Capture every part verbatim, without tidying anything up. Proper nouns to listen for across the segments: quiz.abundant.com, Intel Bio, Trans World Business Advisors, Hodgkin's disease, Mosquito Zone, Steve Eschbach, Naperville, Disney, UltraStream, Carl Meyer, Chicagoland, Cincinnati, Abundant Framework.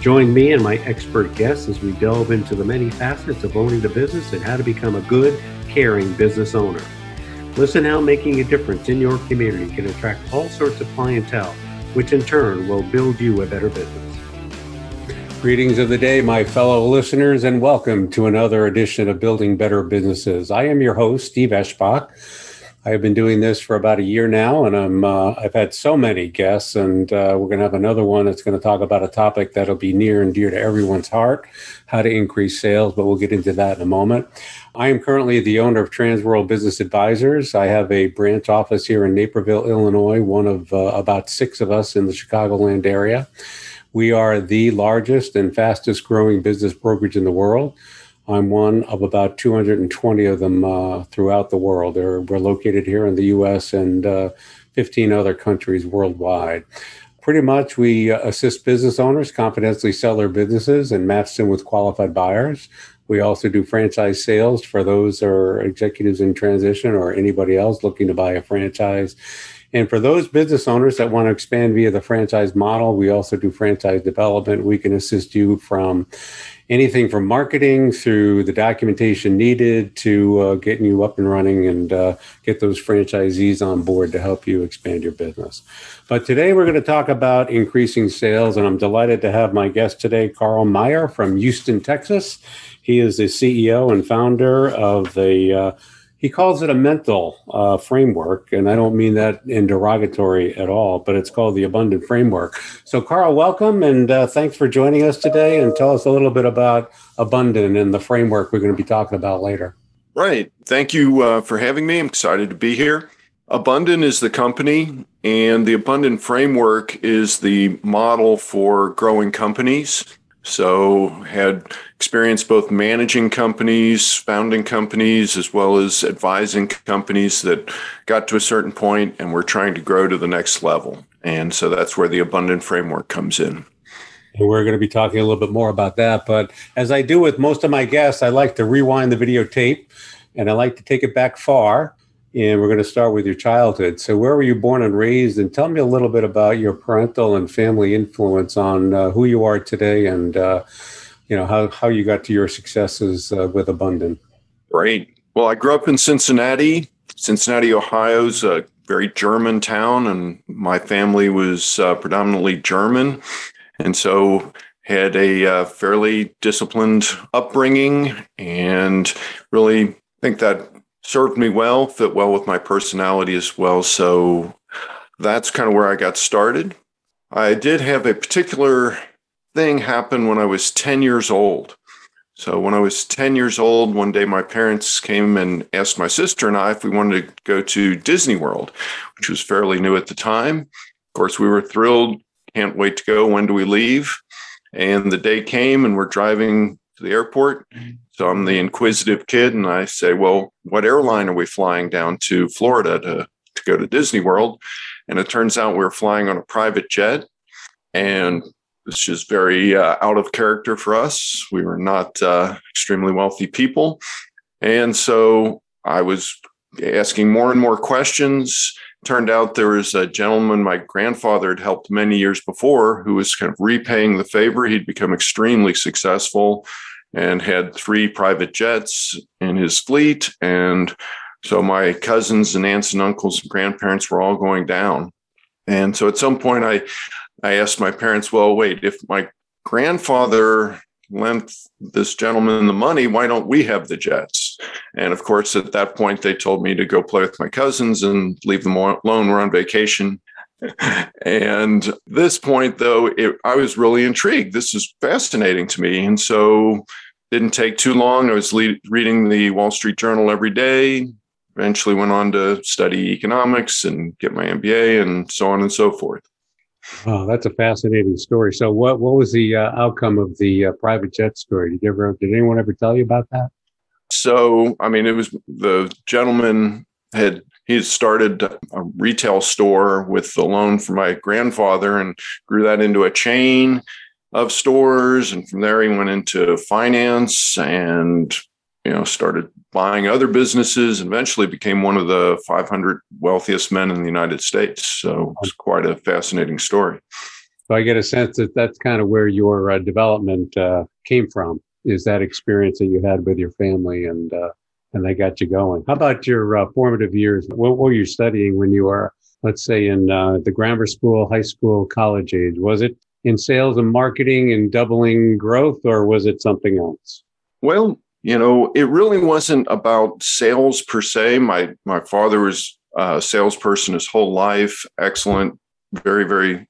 Join me and my expert guests as we delve into the many facets of owning the business and how to become a good, caring business owner. Listen how making a difference in your community can attract all sorts of clientele, which in turn will build you a better business. Greetings of the day, my fellow listeners, and welcome to another edition of Building Better Businesses. I am your host, Steve Eschbach. I have been doing this for about a year now, and I'm, uh, I've had so many guests, and uh, we're going to have another one that's going to talk about a topic that'll be near and dear to everyone's heart, how to increase sales, but we'll get into that in a moment. I am currently the owner of Trans World Business Advisors. I have a branch office here in Naperville, Illinois, one of uh, about six of us in the Chicagoland area. We are the largest and fastest growing business brokerage in the world. I'm one of about two hundred twenty of them uh, throughout the world. They're, we're located here in the U S and uh, fifteen other countries worldwide. Pretty much we uh, assist business owners confidentially sell their businesses and match them with qualified buyers. We also do franchise sales for those who are executives in transition or anybody else looking to buy a franchise. And for those business owners that want to expand via the franchise model, we also do franchise development. We can assist you from anything from marketing through the documentation needed to uh, getting you up and running and uh, get those franchisees on board to help you expand your business. But today we're going to talk about increasing sales, and I'm delighted to have my guest today, Carl Meyer from Houston, Texas. He is the C E O and founder of the uh, He calls it a mental uh, framework, and I don't mean that in derogatory at all, but it's called the Abundant Framework. So, Carl, welcome, and uh, thanks for joining us today, and tell us a little bit about Abundant and the framework we're going to be talking about later. Right. Thank you uh, for having me. I'm excited to be here. Abundant is the company, and the Abundant Framework is the model for growing companies. So had experience both managing companies, founding companies, as well as advising companies that got to a certain point and were trying to grow to the next level. And so that's where the Abundant Framework comes in. And we're going to be talking a little bit more about that. But as I do with most of my guests, I like to rewind the videotape, and I like to take it back far. And we're going to start with your childhood. So where were you born and raised? And tell me a little bit about your parental and family influence on uh, who you are today and, uh, you know, how, how you got to your successes uh, with Abundant. Great. Well, I grew up in Cincinnati. Cincinnati, Ohio's a very German town, and my family was uh, predominantly German. And so had a uh, fairly disciplined upbringing, and really think that served me well, fit well with my personality as well. So that's kind of where I got started. I did have a particular thing happen when I was ten years old. So when I was ten years old, one day my parents came and asked my sister and I if we wanted to go to Disney World, which was fairly new at the time. Of course, we were thrilled. Can't wait to go. When do we leave? And the day came and we're driving to the airport. So I'm the inquisitive kid, and I say, well, what airline are we flying down to Florida to, to go to Disney World? And it turns out we were flying on a private jet, and it's just very uh, out of character for us. We were not uh, extremely wealthy people. And so I was asking more and more questions. Turned out there was a gentleman my grandfather had helped many years before who was kind of repaying the favor. He'd become extremely successful and had three private jets in his fleet. And so my cousins and aunts and uncles and grandparents were all going down. And so at some point I, I asked my parents, well, wait, if my grandfather lent this gentleman the money. Why don't we have the jets? And of course, at that point, they told me to go play with my cousins and leave them alone. We're on vacation. And this point, though, it, I was really intrigued. This is fascinating to me. And so didn't take too long. I was le- reading the Wall Street Journal every day, eventually went on to study economics and get my M B A and so on and so forth. Oh, that's a fascinating story. So what, what was the uh, outcome of the uh, private jet story? Did you ever, did anyone ever tell you about that? So, I mean, it was the gentleman had, he had started a retail store with the loan from my grandfather and grew that into a chain of stores. And from there, he went into finance and, you know, started buying other businesses and eventually became one of the five hundred wealthiest men in the United States. So it's quite a fascinating story. So I get a sense that that's kind of where your uh, development uh, came from, is that experience that you had with your family and uh, and they got you going. How about your uh, formative years? What were you studying when you were, let's say, in uh, the grammar school, high school, college age? Was it in sales and marketing and doubling growth, or was it something else? Well, you know, it really wasn't about sales per se. My my father was a salesperson his whole life, excellent, very, very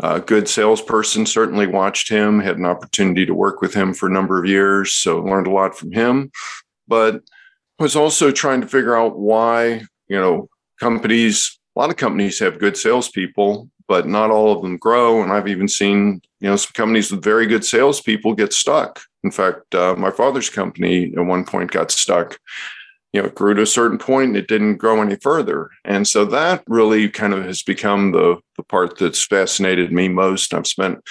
uh, good salesperson. Certainly watched him, had an opportunity to work with him for a number of years, so learned a lot from him. But was also trying to figure out why, you know, companies, a lot of companies have good salespeople, but not all of them grow. And I've even seen, you know, some companies with very good salespeople get stuck. In fact, uh, my father's company at one point got stuck. You know, it grew to a certain point and it didn't grow any further. And so that really kind of has become the, the part that's fascinated me most. I've spent the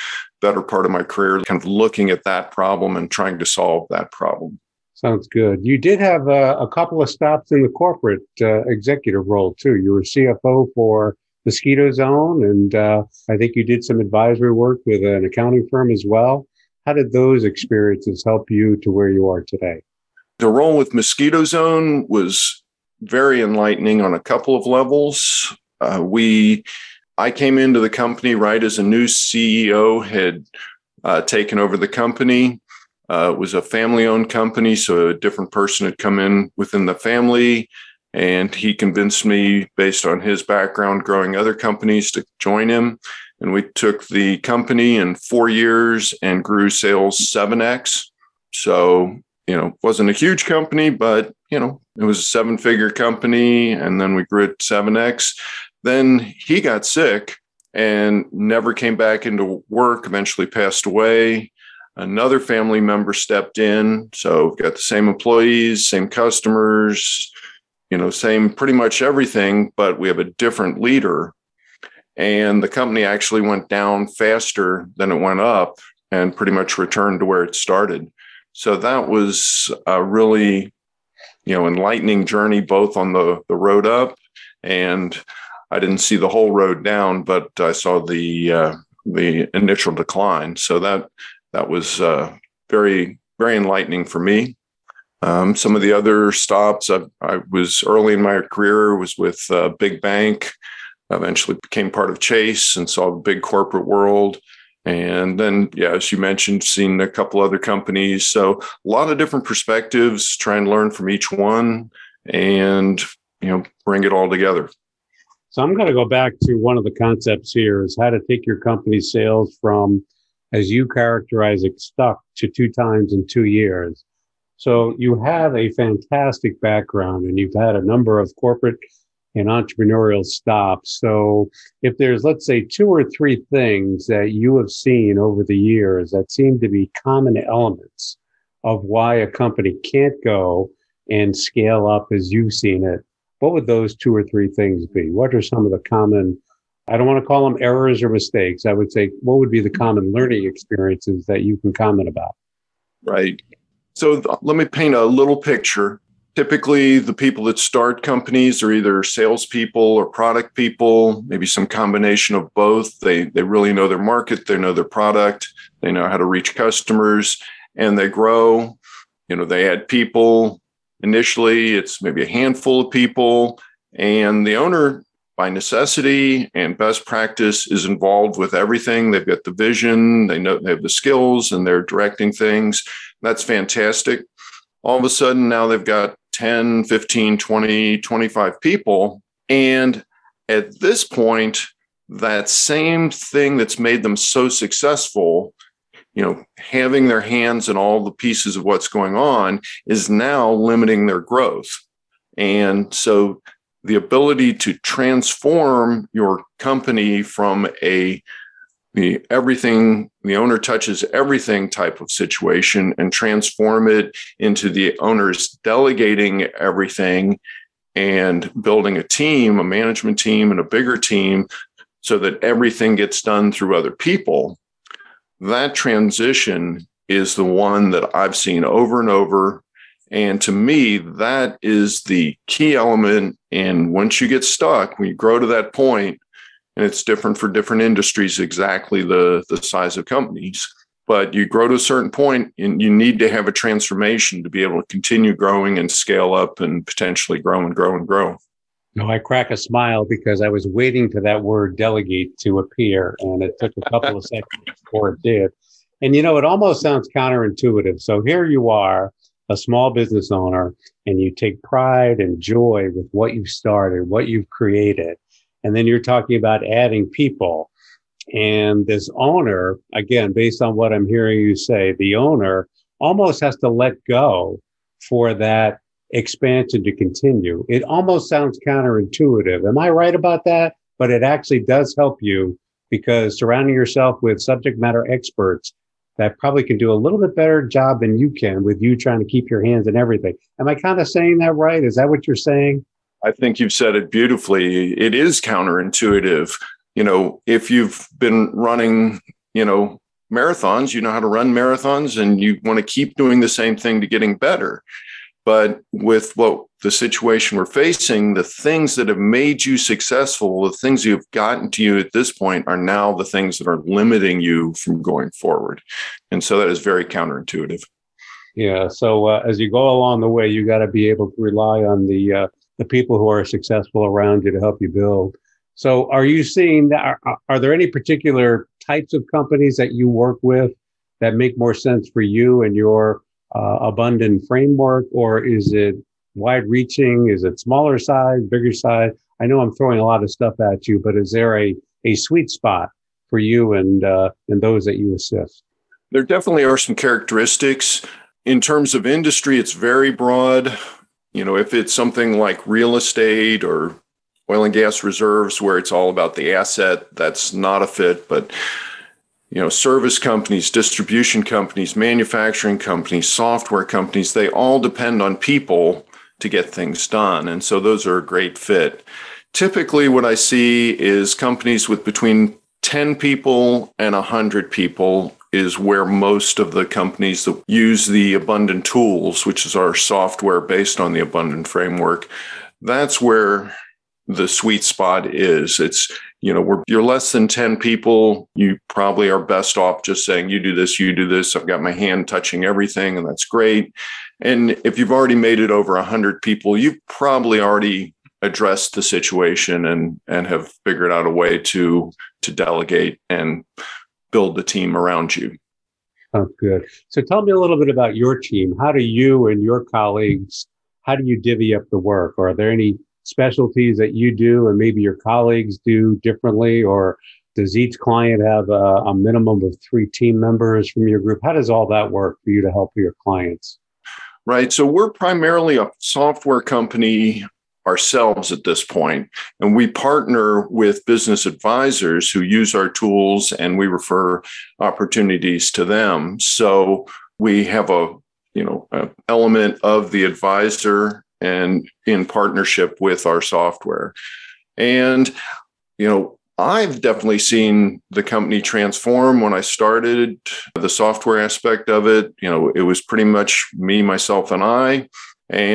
better part of my career kind of looking at that problem and trying to solve that problem. Sounds good. You did have a, a couple of stops in the corporate uh, executive role, too. You were C F O for Mosquito Zone, and uh, I think you did some advisory work with an accounting firm as well. How did those experiences help you to where you are today? The role with Mosquito Zone was very enlightening on a couple of levels. Uh, we, I came into the company right as a new C E O had uh, taken over the company. Uh, it was a family-owned company, so a different person had come in within the family. And he convinced me, based on his background, growing other companies, to join him. And we took the company in four years and grew sales seven X. So, you know, wasn't a huge company, but, you know, it was a seven-figure company. And then we grew it seven X. Then he got sick and never came back into work, eventually passed away. Another family member stepped in. So we've got the same employees, same customers, you know, same pretty much everything, but we have a different leader. And the company actually went down faster than it went up and pretty much returned to where it started. So that was a really, you know, enlightening journey, both on the, the road up, and I didn't see the whole road down, but I saw the uh, the initial decline. So that that was uh, very, very enlightening for me. Um, some of the other stops, I, I was early in my career, was with uh, Big Bank, eventually became part of Chase and saw the big corporate world. And then, yeah, as you mentioned, seen a couple other companies. So a lot of different perspectives, try and learn from each one and, you know, bring it all together. So I'm going to go back to one of the concepts here, is how to take your company sales from, as you characterize it, stuck to two times in two years. So you have a fantastic background and you've had a number of corporate and entrepreneurial stops. So if there's, let's say, two or three things that you have seen over the years that seem to be common elements of why a company can't go and scale up as you've seen it, what would those two or three things be? What are some of the common, I don't want to call them errors or mistakes. I would say, what would be the common learning experiences that you can comment about? Right. So th- let me paint a little picture. Typically, the people that start companies are either salespeople or product people, maybe some combination of both. They they really know their market, they know their product, they know how to reach customers, and they grow. You know, they add people. Initially, it's maybe a handful of people, and the owner by necessity, and best practice is involved with everything. They've got the vision, they know they have the skills, and they're directing things. That's fantastic. All of a sudden, now they've got ten, fifteen, twenty, twenty-five people. And at this point, that same thing that's made them so successful, you know, having their hands in all the pieces of what's going on, is now limiting their growth. And so the ability to transform your company from a the everything, the owner touches everything type of situation, and transform it into the owners delegating everything and building a team, a management team, and a bigger team, so that everything gets done through other people. That transition is the one that I've seen over and over. And to me, that is the key element. And once you get stuck, when you grow to that point, and it's different for different industries, exactly the, the size of companies, but you grow to a certain point and you need to have a transformation to be able to continue growing and scale up and potentially grow and grow and grow. No, I crack a smile because I was waiting for that word delegate to appear, and it took a couple of seconds before it did. And, you know, it almost sounds counterintuitive. So here you are, a small business owner, and you take pride and joy with what you've started, what you've created. And then you're talking about adding people. And this owner, again, based on what I'm hearing you say, the owner almost has to let go for that expansion to continue. It almost sounds counterintuitive. Am I right about that? But it actually does help you, because surrounding yourself with subject matter experts that probably can do a little bit better job than you can with you trying to keep your hands in everything. Am I kind of saying that right? Is that what you're saying? I think you've said it beautifully. It is counterintuitive. You know, if you've been running, you know, marathons, you know how to run marathons, and you want to keep doing the same thing to getting better. But with what the situation we're facing, the things that have made you successful, the things that have gotten to you at this point, are now the things that are limiting you from going forward. And so that is very counterintuitive. Yeah. So uh, as you go along the way, you got to be able to rely on the uh, the people who are successful around you to help you build. So are you seeing that? Are, are there any particular types of companies that you work with that make more sense for you and your Uh, abundant framework, or is it wide reaching? Is it smaller size, bigger size? I know I'm throwing a lot of stuff at you, but is there a, a sweet spot for you and, uh, and those that you assist? There definitely are some characteristics. In terms of industry, it's very broad. You know, if it's something like real estate or oil and gas reserves, where it's all about the asset, that's not a fit. But you know, service companies, distribution companies, manufacturing companies, software companies, they all depend on people to get things done. And so those are a great fit. Typically, what I see is companies with between ten people and one hundred people is where most of the companies that use the Abundant tools, which is our software based on the Abundant framework, that's where the sweet spot is. It's, you know, we're, you're less than ten people, you probably are best off just saying, you do this, you do this. I've got my hand touching everything, and that's great. And if you've already made it over one hundred people, you've probably already addressed the situation and and have figured out a way to to delegate and build the team around you. Oh, good. So tell me a little bit about your team. How do you and your colleagues, how do you divvy up the work? Are there any specialties that you do and maybe your colleagues do differently? Or does each client have a, a minimum of three team members from your group? How does all that work for you to help your clients? Right. So we're primarily a software company ourselves at this point, and we partner with business advisors who use our tools, and we refer opportunities to them. So we have a, you know, an element of the advisor and in partnership with our software. And, you know, I've definitely seen the company transform. When I started, the software aspect of it, you know, it was pretty much me, myself, and I.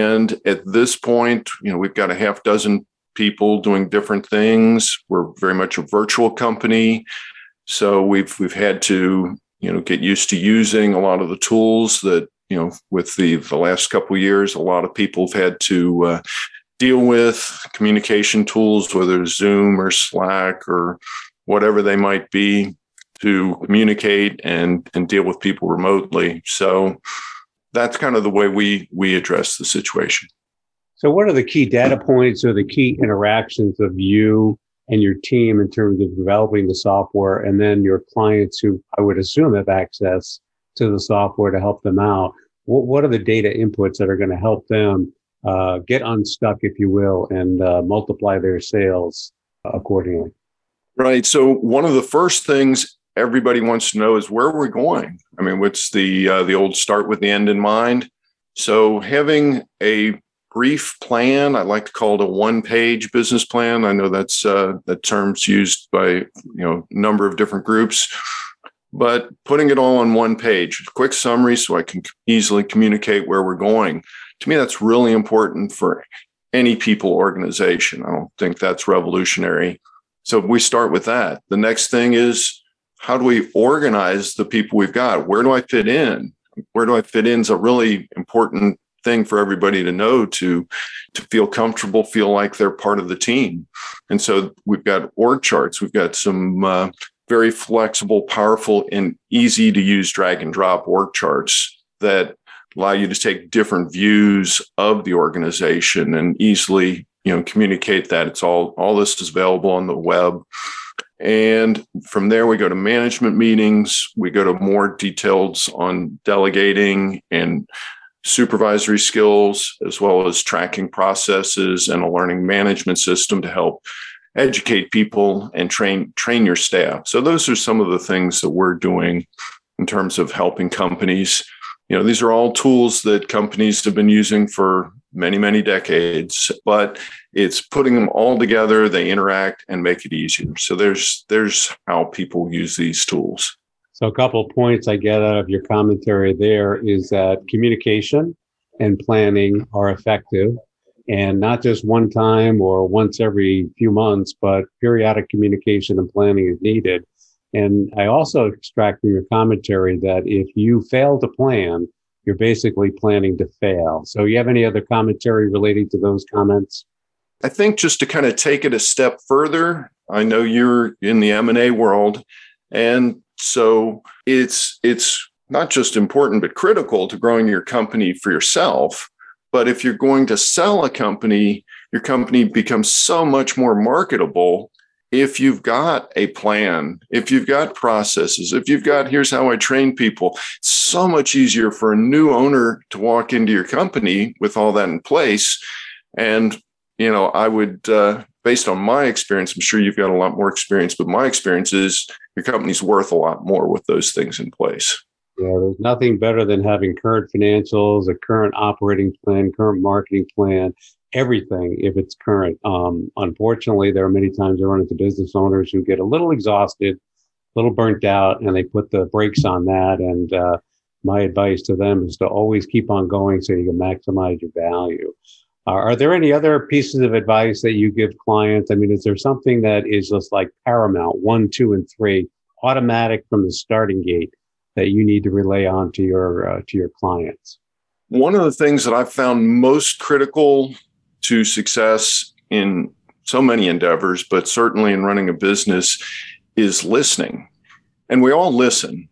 And at this point, you know, we've got a half dozen people doing different things. We're very much a virtual company. So we've we've had to, you know, get used to using a lot of the tools that, you know, with the, the last couple of years, a lot of people have had to uh, deal with communication tools, whether it's Zoom or Slack or whatever they might be, to communicate and, and deal with people remotely. So that's kind of the way we we address the situation. So what are the key data points or the key interactions of you and your team in terms of developing the software, and then your clients who I would assume have access to the software to help them out? What, what are the data inputs that are going to help them uh, get unstuck, if you will, and uh, multiply their sales accordingly? Right. So one of the first things everybody wants to know is where we're going. I mean, what's the uh, the old start with the end in mind? So having a brief plan, I like to call it a one-page business plan. I know that's uh, that term's used by you know a number of different groups, but putting it all on one page, a quick summary so I can easily communicate where we're going. To me, that's really important for any people organization. I don't think that's revolutionary. So we start with that. The next thing is, how do we organize the people we've got? Where do I fit in? Where do I fit in is a really important thing for everybody to know, to, to feel comfortable, feel like they're part of the team. And so we've got org charts. We've got some uh, very flexible, powerful, and easy to use drag and drop org charts that allow you to take different views of the organization and easily, you know, communicate that. It's all, all this is available on the web. And from there, we go to management meetings. We go to more details on delegating and supervisory skills, as well as tracking processes and a learning management system to help educate people and train train your staff. So those are some of the things that we're doing in terms of helping companies. You know, these are all tools that companies have been using for many, many decades, but it's putting them all together. They interact and make it easier. So there's there's how people use these tools. So a couple of points I get out of your commentary there is that communication and planning are effective, and not just one time or once every few months, but periodic communication and planning is needed. And I also extract from your commentary that if you fail to plan, you're basically planning to fail. So you have any other commentary relating to those comments? I think just to kind of take it a step further, I know you're in the M and A world, and so it's it's not just important, but critical to growing your company for yourself. But if you're going to sell a company, your company becomes so much more marketable if you've got a plan, if you've got processes, if you've got, here's how I train people. It's so much easier for a new owner to walk into your company with all that in place. And, you know, I would, uh, based on my experience, I'm sure you've got a lot more experience, but my experience is your company's worth a lot more with those things in place. Yeah, there's nothing better than having current financials, a current operating plan, current marketing plan, everything if it's current. Um, unfortunately, there are many times I run into business owners who get a little exhausted, a little burnt out, and they put the brakes on that. And uh, my advice to them is to always keep on going so you can maximize your value. Uh, are there any other pieces of advice that you give clients? I mean, is there something that is just like paramount, one, two, and three, automatic from the starting gate that you need to relay on to your uh, to your clients? One of the things that I've found most critical to success in so many endeavors, but certainly in running a business, is listening. And we all listen.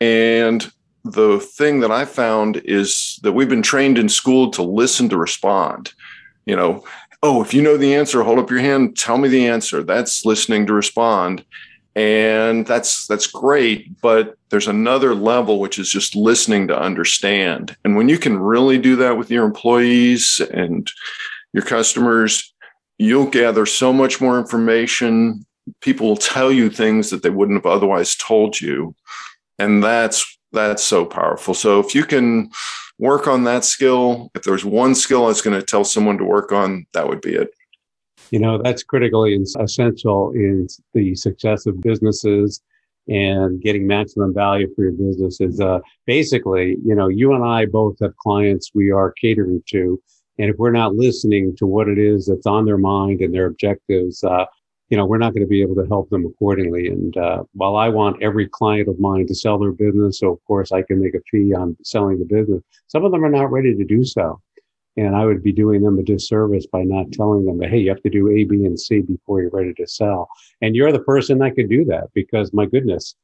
And the thing that I found is that we've been trained in school to listen to respond. You know, oh, if you know the answer, hold up your hand, tell me the answer. That's listening to respond. And that's that's great, but there's another level, which is just listening to understand. And when you can really do that with your employees and your customers, you'll gather so much more information. People will tell you things that they wouldn't have otherwise told you. And that's that's so powerful. So if you can work on that skill, if there's one skill I was going to tell someone to work on, that would be it. You know, that's critically essential in the success of businesses and getting maximum value for your business is uh, basically, you know, you and I both have clients we are catering to. And if we're not listening to what it is that's on their mind and their objectives, uh, you know, we're not going to be able to help them accordingly. And uh, while I want every client of mine to sell their business, so of course I can make a fee on selling the business, some of them are not ready to do so. And I would be doing them a disservice by not telling them that, hey, you have to do A, B, and C before you're ready to sell. And you're the person that could do that, because my goodness,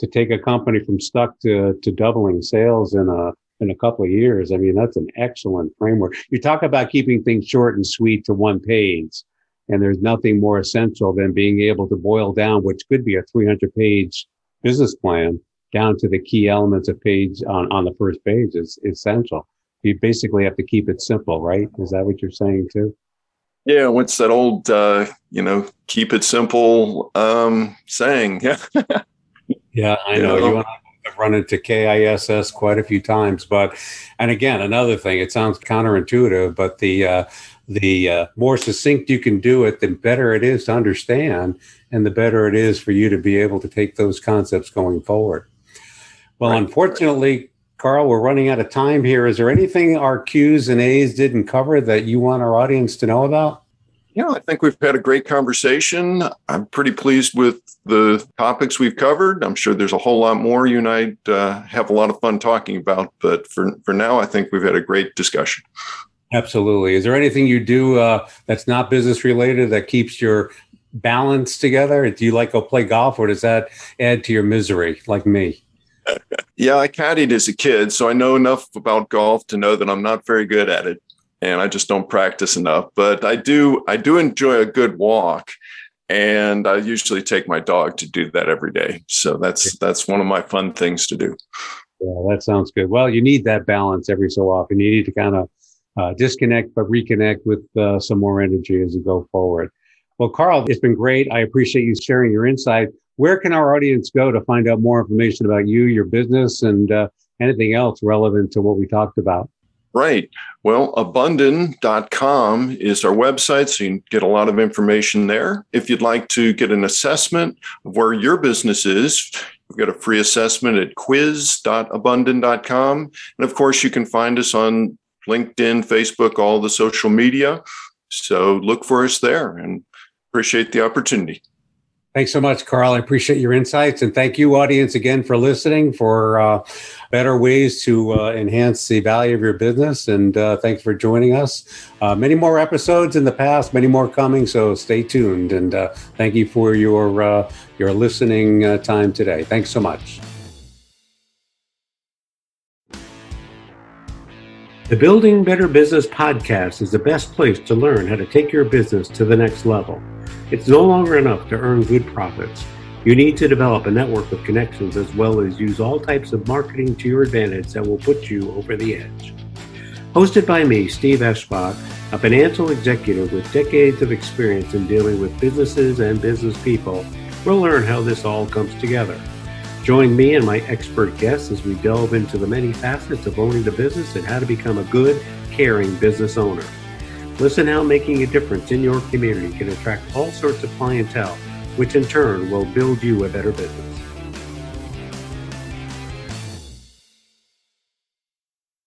to take a company from stuck to, to doubling sales in a, in a couple of years. I mean, that's an excellent framework. You talk about keeping things short and sweet to one page, and there's nothing more essential than being able to boil down, which could be a three hundred page business plan, down to the key elements of page on, on the first page is essential. You basically have to keep it simple, right? Is that what you're saying too? Yeah. What's that old, uh, you know, keep it simple um, saying? Yeah. Yeah, I know. You know, you and I have run into K I S S quite a few times, but, and again, another thing, it sounds counterintuitive, but the, uh, the uh, more succinct you can do it, the better it is to understand, and the better it is for you to be able to take those concepts going forward. Well, right. Unfortunately, Carl, we're running out of time here. Is there anything our Q's and A's didn't cover that you want our audience to know about? Yeah, I think we've had a great conversation. I'm pretty pleased with the topics we've covered. I'm sure there's a whole lot more you and I uh, have a lot of fun talking about, but for, for now, I think we've had a great discussion. Absolutely. Is there anything you do uh, that's not business related that keeps your balance together? Do you like go play golf, or does that add to your misery like me? Yeah, I caddied as a kid, so I know enough about golf to know that I'm not very good at it. And I just don't practice enough, but I do. I do enjoy a good walk, and I usually take my dog to do that every day. So that's that's one of my fun things to do. Yeah, that sounds good. Well, you need that balance every so often. You need to kind of uh, disconnect, but reconnect with uh, some more energy as you go forward. Well, Carl, it's been great. I appreciate you sharing your insight. Where can our audience go to find out more information about you, your business, and uh, anything else relevant to what we talked about? Right. Well, abundant dot com is our website, so you can get a lot of information there. If you'd like to get an assessment of where your business is, you've got a free assessment at quiz dot abundant dot com. And of course, you can find us on LinkedIn, Facebook, all the social media. So look for us there, and appreciate the opportunity. Thanks so much, Carl. I appreciate your insights. And thank you, audience, again, for listening, for uh, better ways to uh, enhance the value of your business. And uh, thanks for joining us. Uh, many more episodes in the past, many more coming. So stay tuned. And uh, thank you for your, uh, your listening uh, time today. Thanks so much. The Building Better Business podcast is the best place to learn how to take your business to the next level. It's no longer enough to earn good profits. You need to develop a network of connections, as well as use all types of marketing to your advantage that will put you over the edge. Hosted by me, Steve Eschbach, a financial executive with decades of experience in dealing with businesses and business people, we'll learn how this all comes together. Join me and my expert guests as we delve into the many facets of owning the business and how to become a good, caring business owner. Listen how making a difference in your community can attract all sorts of clientele, which in turn will build you a better business.